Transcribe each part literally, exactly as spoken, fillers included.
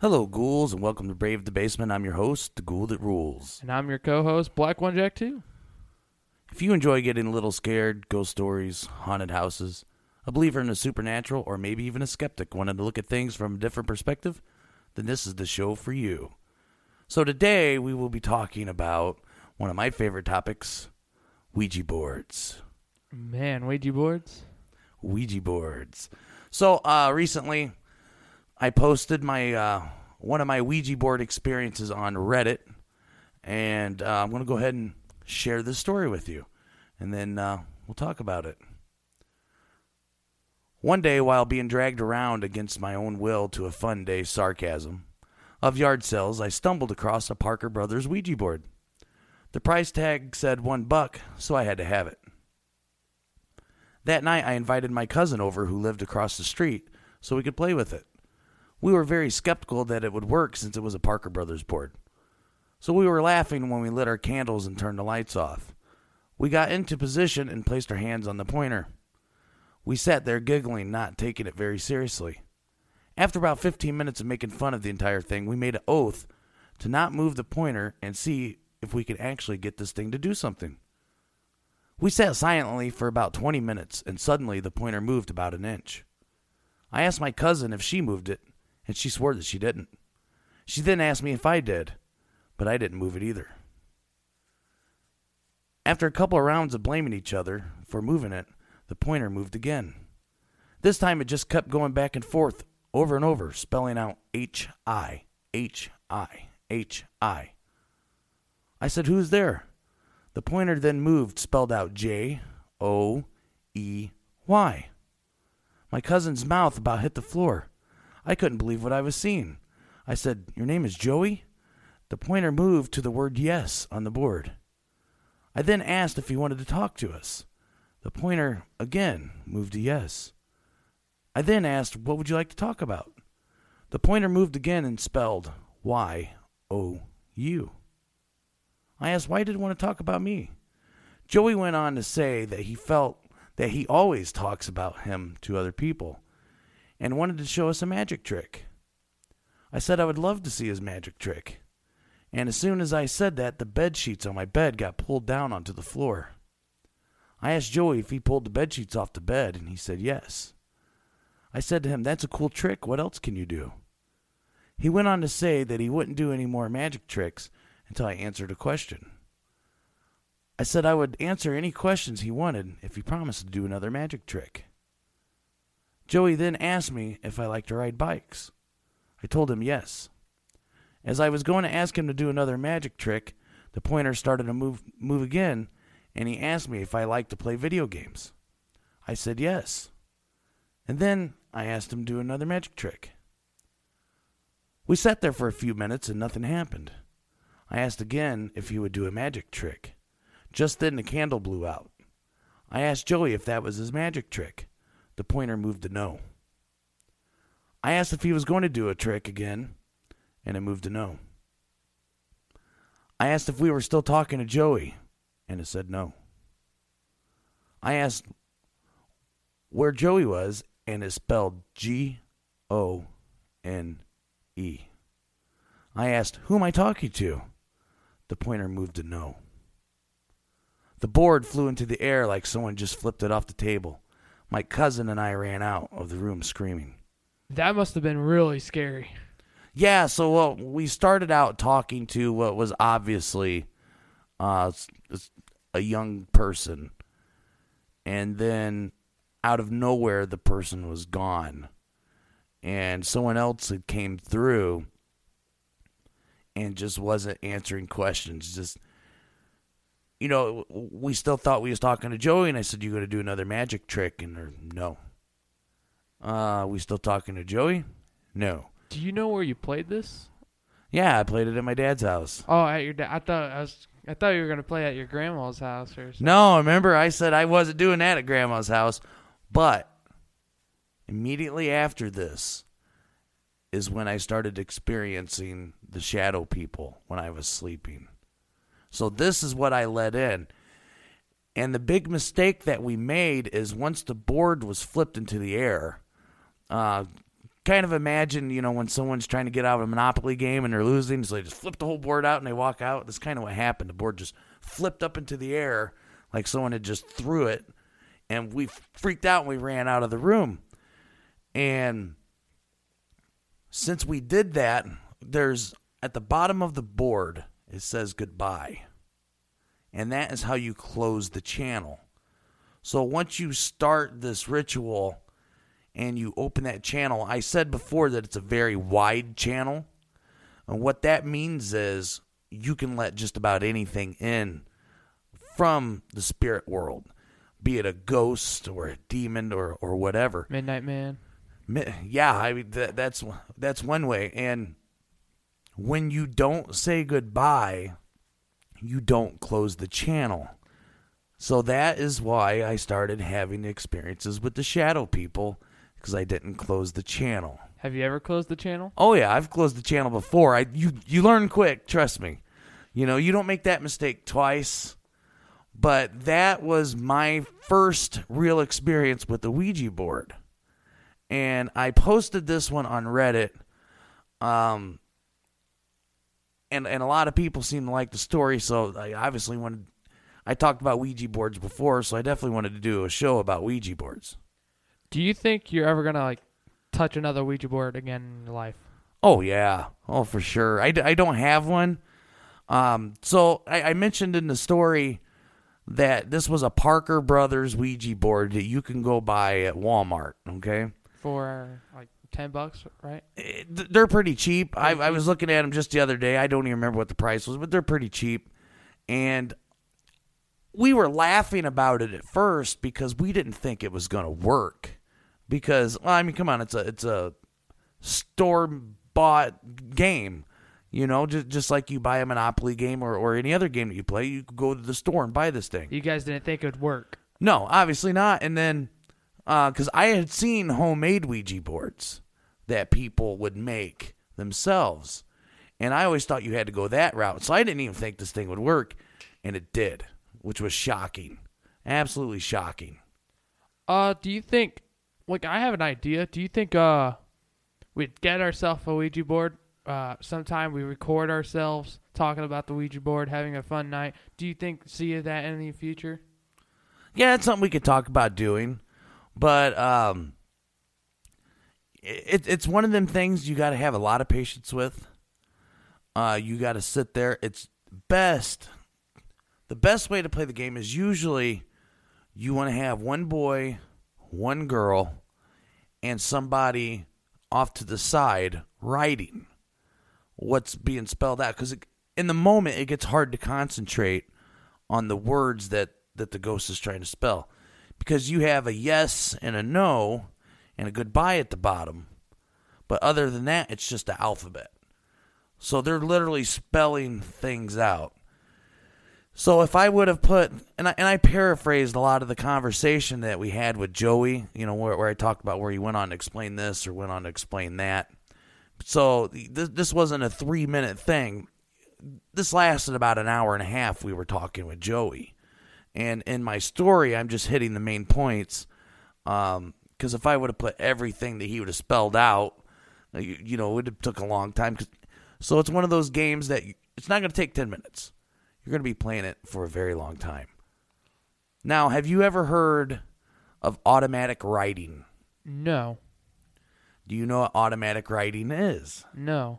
Hello, ghouls, and welcome to Brave the Basement. I'm your host, the ghoul that rules. And I'm your co-host, Black One Jack two. If you enjoy getting a little scared, ghost stories, haunted houses, a believer in the supernatural, or maybe even a skeptic wanting to look at things from a different perspective, then this is the show for you. So today we will be talking about one of my favorite topics, Ouija boards. Man, Ouija boards? Ouija boards. So uh, recently, I posted my uh, one of my Ouija board experiences on Reddit, and uh, I'm going to go ahead and share this story with you, and then uh, we'll talk about it. One day, while being dragged around against my own will to a fun day, sarcasm, of yard sales, I stumbled across a Parker Brothers Ouija board. The price tag said one buck, so I had to have it. That night, I invited my cousin over who lived across the street so we could play with it. We were very skeptical that it would work since it was a Parker Brothers board. So we were laughing when we lit our candles and turned the lights off. We got into position and placed our hands on the pointer. We sat there giggling, not taking it very seriously. After about fifteen minutes of making fun of the entire thing, we made an oath to not move the pointer and see if we could actually get this thing to do something. We sat silently for about twenty minutes, and suddenly the pointer moved about an inch. I asked my cousin if she moved it, and she swore that she didn't. She then asked me if I did, but I didn't move it either. After a couple of rounds of blaming each other for moving it, the pointer moved again. This time it just kept going back and forth, over and over, spelling out H I, H I, H I. I said, "Who's there?" The pointer then moved, spelled out J O E Y. My cousin's mouth about hit the floor. I couldn't believe what I was seeing. I said, "Your name is Joey?" The pointer moved to the word yes on the board. I then asked if he wanted to talk to us. The pointer, again, moved to yes. I then asked, "What would you like to talk about?" The pointer moved again and spelled Y O U. I asked why he didn't want to talk about me. Joey went on to say that he felt that he always talks about him to other people and wanted to show us a magic trick. I said I would love to see his magic trick. And as soon as I said that, the bed sheets on my bed got pulled down onto the floor. I asked Joey if he pulled the bed sheets off the bed, and he said yes. I said to him, "That's a cool trick. What else can you do?" He went on to say that he wouldn't do any more magic tricks until I answered a question. I said I would answer any questions he wanted if he promised to do another magic trick. Joey then asked me if I liked to ride bikes. I told him yes. As I was going to ask him to do another magic trick, the pointer started to move, move again, and he asked me if I liked to play video games. I said yes. And then I asked him to do another magic trick. We sat there for a few minutes and nothing happened. I asked again if he would do a magic trick. Just then the candle blew out. I asked Joey if that was his magic trick. The pointer moved to no. I asked if he was going to do a trick again, and it moved to no. I asked if we were still talking to Joey, and it said no. I asked where Joey was, and it spelled G O N E. I asked, "Who am I talking to?" The pointer moved to no. The board flew into the air like someone just flipped it off the table. My cousin and I ran out of the room screaming. That must have been really scary. Yeah, so well, we started out talking to what was obviously uh, a young person. And then out of nowhere, the person was gone. And someone else had came through and just wasn't answering questions. Just, you know, we still thought we was talking to Joey, and I said, "You going to do another magic trick?" And they're, "No." Uh, we still talking to Joey? No. Do you know where you played this? Yeah, I played it at my dad's house. Oh, at your dad? I thought I was. I thought you were going to play at your grandma's house or something. No, remember I said I wasn't doing that at grandma's house, but immediately after this is when I started experiencing the shadow people when I was sleeping. So this is what I let in. And the big mistake that we made is once the board was flipped into the air, uh, kind of imagine, you know, when someone's trying to get out of a Monopoly game and they're losing, so they just flip the whole board out and they walk out. That's kind of what happened. The board just flipped up into the air like someone had just threw it, and we freaked out and we ran out of the room. And since we did that, there's at the bottom of the board, it says goodbye. And that is how you close the channel. So once you start this ritual and you open that channel, I said before that it's a very wide channel. And what that means is you can let just about anything in from the spirit world, be it a ghost or a demon or, or whatever. Midnight Man. Yeah, I mean, that, that's that's one way. And when you don't say goodbye, you don't close the channel. So that is why I started having experiences with the shadow people, because I didn't close the channel. Have you ever closed the channel? Oh, yeah, I've closed the channel before. I you, you learn quick, trust me. You know, you don't make that mistake twice. But that was my first real experience with the Ouija board. And I posted this one on Reddit, um, and and a lot of people seem to like the story. So I obviously wanted. I talked about Ouija boards before, so I definitely wanted to do a show about Ouija boards. Do you think you're ever gonna like touch another Ouija board again in your life? Oh yeah, oh for sure. I, d- I don't have one. Um, so I, I mentioned in the story that this was a Parker Brothers Ouija board that you can go buy at Walmart. Okay. For like ten bucks, right? They're pretty cheap. I, I was looking at them just the other day. I don't even remember what the price was, but they're pretty cheap. And we were laughing about it at first because we didn't think it was going to work. Because, well, I mean, come on, it's a it's a store-bought game. You know, just just like you buy a Monopoly game or, or any other game that you play, you go to the store and buy this thing. You guys didn't think it would work? No, obviously not. And then... Because uh, I had seen homemade Ouija boards that people would make themselves. And I always thought you had to go that route. So I didn't even think this thing would work. And it did, which was shocking. Absolutely shocking. Uh, do you think, like, I have an idea. Do you think uh, we'd get ourselves a Ouija board? Uh, sometime we record ourselves talking about the Ouija board, having a fun night. Do you think, see that in the future? Yeah, that's something we could talk about doing. But um, it, it's one of them things you got to have a lot of patience with. Uh, you got to sit there. It's best. The best way to play the game is usually you want to have one boy, one girl, and somebody off to the side writing what's being spelled out. Because in the moment, it gets hard to concentrate on the words that, that the ghost is trying to spell. Because you have a yes and a no and a goodbye at the bottom. But other than that, it's just the alphabet. So they're literally spelling things out. So if I would have put, and I, and I paraphrased a lot of the conversation that we had with Joey, you know, where, where I talked about where he went on to explain this or went on to explain that. So this, this wasn't a three-minute thing. This lasted about an hour and a half we were talking with Joey. And in my story, I'm just hitting the main points. Um, because if I would have put everything that he would have spelled out, you, you know, it would have took a long time. Cause, so it's one of those games that you, it's not going to take ten minutes. You're going to be playing it for a very long time. Now, have you ever heard of automatic writing? No. Do you know what automatic writing is? No.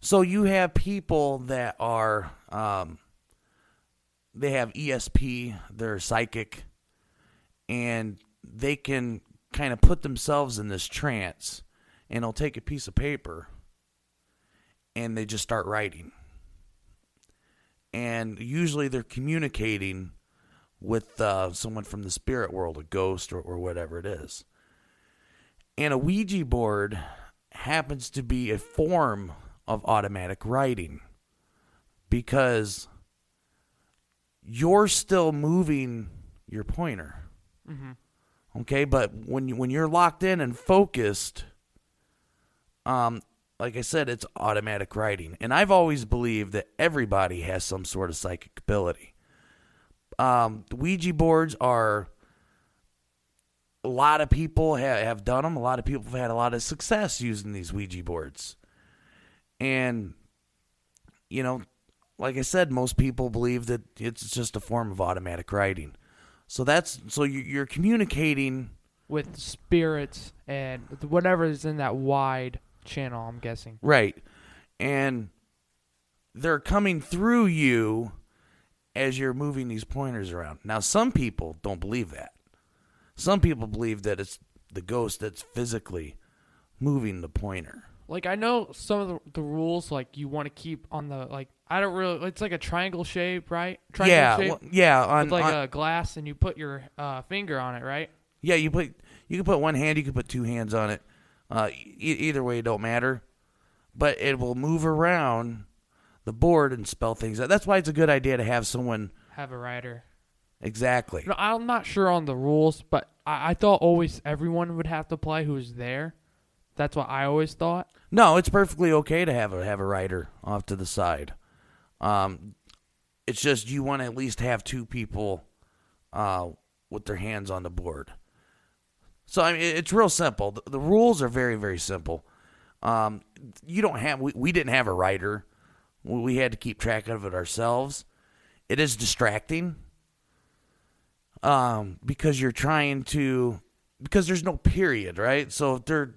So you have people that are... Um, They have E S P, they're psychic, and they can kind of put themselves in this trance, and they'll take a piece of paper, and they just start writing. And usually they're communicating with uh, someone from the spirit world, a ghost or, or whatever it is. And a Ouija board happens to be a form of automatic writing, because... you're still moving your pointer. Mm-hmm. Okay, but when you, when you're locked in and focused, um, like I said, it's automatic writing. And I've always believed that everybody has some sort of psychic ability. Um, the Ouija boards are a lot of people ha- have done them. A lot of people have had a lot of success using these Ouija boards. And, you know, like I said, most people believe that it's just a form of automatic writing. So that's so you're communicating with spirits and whatever is in that wide channel, I'm guessing. Right. And they're coming through you as you're moving these pointers around. Now, some people don't believe that. Some people believe that it's the ghost that's physically moving the pointer. Like, I know some of the, the rules, like, you want to keep on the, like, I don't really, it's like a triangle shape, right? Triangle yeah, shape well, yeah. On, with, like, on, a glass, and you put your uh, finger on it, right? Yeah, you put, you can put one hand, you can put two hands on it. Uh, e- either way, it don't matter. But it will move around the board and spell things out. That's why it's a good idea to have someone... Have a writer. Exactly. No, I'm not sure on the rules, but I, I thought always everyone would have to play who's there. That's what I always thought. No, it's perfectly okay to have a have a writer off to the side. Um, it's just you want to at least have two people uh, with their hands on the board. So I mean, it's real simple. The, the rules are very, very simple. Um, you don't have we, we didn't have a writer. We, we had to keep track of it ourselves. It is distracting um, because you're trying to because there's no period, right? So if they're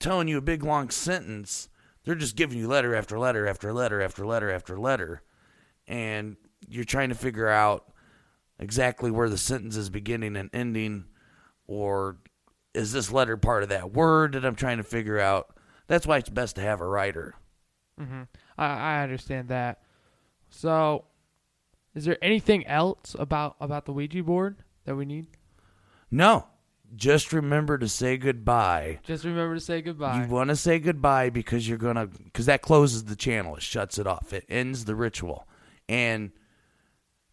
telling you a big long sentence, they're just giving you letter after letter after letter after letter after letter, and you're trying to figure out exactly where the sentence is beginning and ending, or is this letter part of that word that I'm trying to figure out? That's why it's best to have a writer. Mm-hmm. I, I understand that. So, is there anything else about about the Ouija board that we need? No. Just remember to say goodbye. Just remember to say goodbye. You want to say goodbye because you're gonna because that closes the channel. It shuts it off. It ends the ritual, and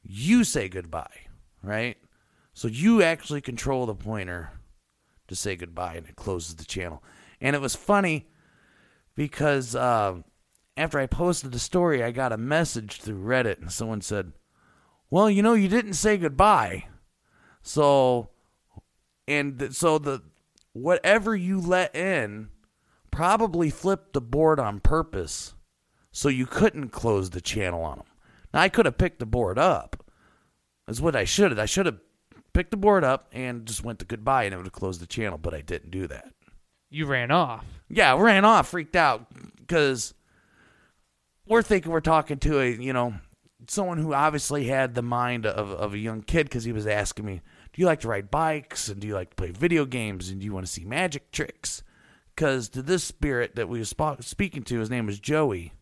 you say goodbye, right? So you actually control the pointer to say goodbye, and it closes the channel. And it was funny because uh, after I posted the story, I got a message through Reddit, and someone said, "Well, you know, you didn't say goodbye, so." And so the whatever you let in probably flipped the board on purpose so you couldn't close the channel on them. Now, I could have picked the board up. That's what I should have. I should have picked the board up and just went to goodbye, and it would have closed the channel, but I didn't do that. You ran off. Yeah, I ran off, freaked out, because we're thinking we're talking to a, you know, someone who obviously had the mind of, of a young kid, because he was asking me, do you like to ride bikes, and do you like to play video games, and do you want to see magic tricks? Because to this spirit that we were sp- speaking to, his name was Joey,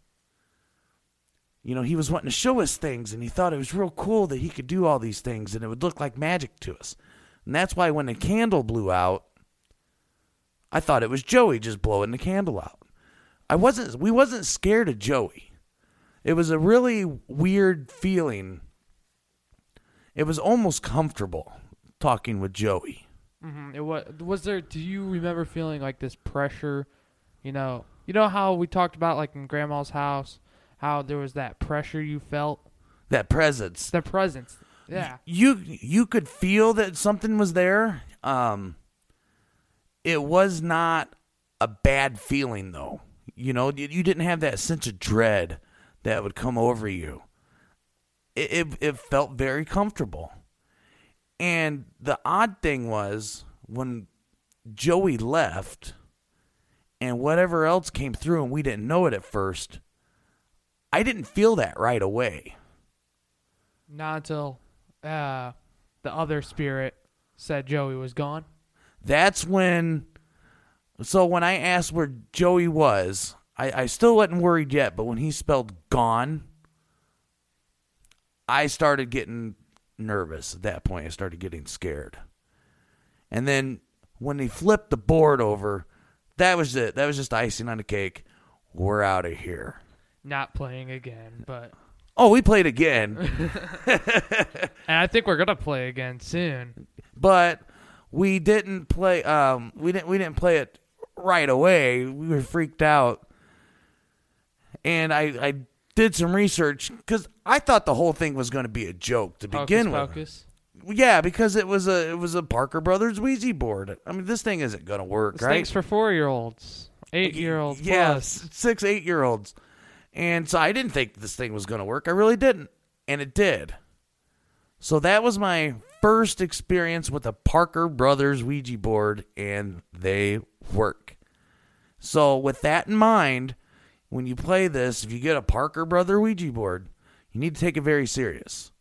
you know, he was wanting to show us things, and he thought it was real cool that he could do all these things, and it would look like magic to us. And that's why when the candle blew out, I thought it was Joey just blowing the candle out. I wasn't. We wasn't scared of Joey. It was a really weird feeling. It was almost comfortable. Talking with Joey. Mm-hmm. It was, was there, do you remember feeling like this pressure? You know, you know how we talked about like in Grandma's house, how there was that pressure you felt? That presence. That presence, yeah. You you could feel that something was there. Um, it was not a bad feeling, though. You know, you didn't have that sense of dread that would come over you. It it, it felt very comfortable. And the odd thing was when Joey left and whatever else came through and we didn't know it at first, I didn't feel that right away. Not until uh, the other spirit said Joey was gone. That's when... So when I asked where Joey was, I, I still wasn't worried yet, but when he spelled gone, I started getting... nervous at that point. I started getting scared. And then when they flipped the board over, that was it. That was just icing on the cake. We're out of here. Not playing again, but... Oh, we played again. And I think we're going to play again soon. But we didn't play... Um, we didn't We didn't play it right away. We were freaked out. And I... I did some research because I thought the whole thing was going to be a joke to begin with. Hocus pocus. Yeah, because it was a it was a Parker Brothers Ouija board. I mean, this thing isn't gonna work, this right? Thing's for four year olds, eight year olds, yes, yeah, six, eight year olds. And so I didn't think this thing was gonna work. I really didn't, and it did. So that was my first experience with a Parker Brothers Ouija board, and they work. So with that in mind, when you play this, if you get a Parker Brother Ouija board, you need to take it very serious.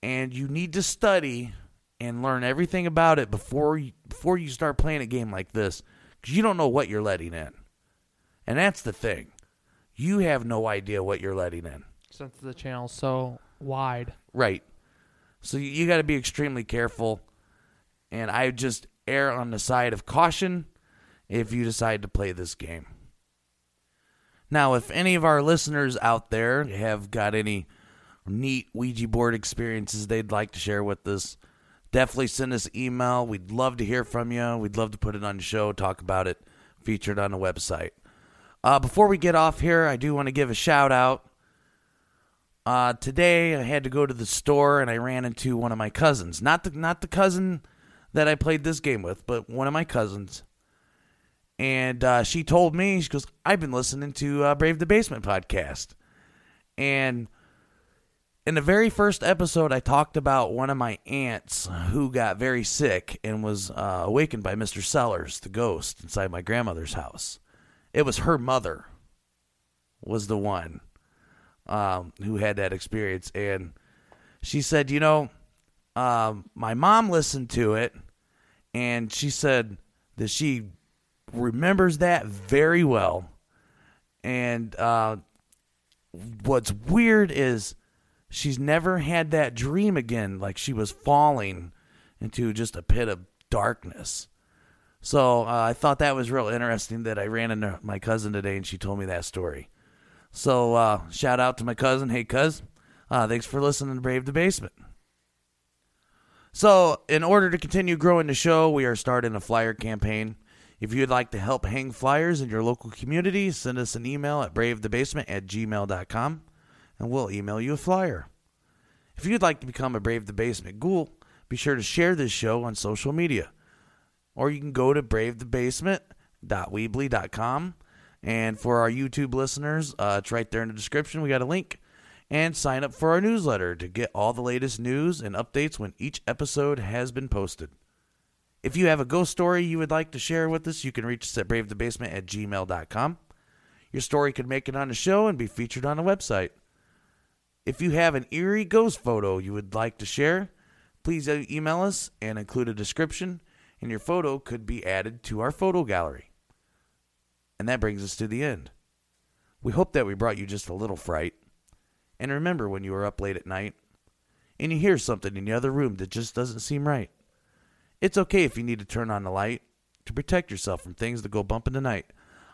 And you need to study and learn everything about it before you, before you start playing a game like this, because you don't know what you're letting in. And that's the thing. You have no idea what you're letting in. Since the channel's so wide. Right. So you, you got to be extremely careful. And I just err on the side of caution if you decide to play this game. Now, if any of our listeners out there have got any neat Ouija board experiences they'd like to share with us, definitely send us email. We'd love to hear from you. We'd love to put it on the show, talk about it, feature it on the website. Uh, before we get off here, I do want to give a shout out. Uh, today, I had to go to the store, and I ran into one of my cousins. Not the, not the cousin that I played this game with, but one of my cousins. And uh, she told me, she goes, I've been listening to uh, Brave the Basement podcast. And in the very first episode, I talked about one of my aunts who got very sick and was uh, awakened by Mister Sellers, the ghost, inside my grandmother's house. It was her mother was the one um, who had that experience. And she said, you know, um, my mom listened to it, and she said that she remembers that very well. And uh, what's weird is she's never had that dream again, like she was falling into just a pit of darkness. So uh, I thought that was real interesting that I ran into my cousin today and she told me that story. So uh, shout out to my cousin. Hey, cuz. Uh, thanks for listening to Brave the Basement. So in order to continue growing the show, we are starting a flyer campaign. If you'd like to help hang flyers in your local community, send us an email at brave the basement at gmail dot com, and we'll email you a flyer. If you'd like to become a Brave the Basement ghoul, be sure to share this show on social media. Or you can go to brave the basement dot weebly dot com, and for our YouTube listeners, uh, it's right there in the description. We got a link. And sign up for our newsletter to get all the latest news and updates when each episode has been posted. If you have a ghost story you would like to share with us, you can reach us at brave the basement at gmail dot com. Your story could make it on the show and be featured on the website. If you have an eerie ghost photo you would like to share, please email us and include a description, and your photo could be added to our photo gallery. And that brings us to the end. We hope that we brought you just a little fright. And remember, when you are up late at night and you hear something in the other room that just doesn't seem right, it's okay if you need to turn on the light to protect yourself from things that go bump in the night.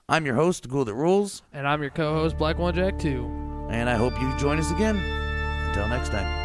I'm your host, The Ghoul That Rules. And I'm your co-host, Black One Jack two. And I hope you join us again. Until next time.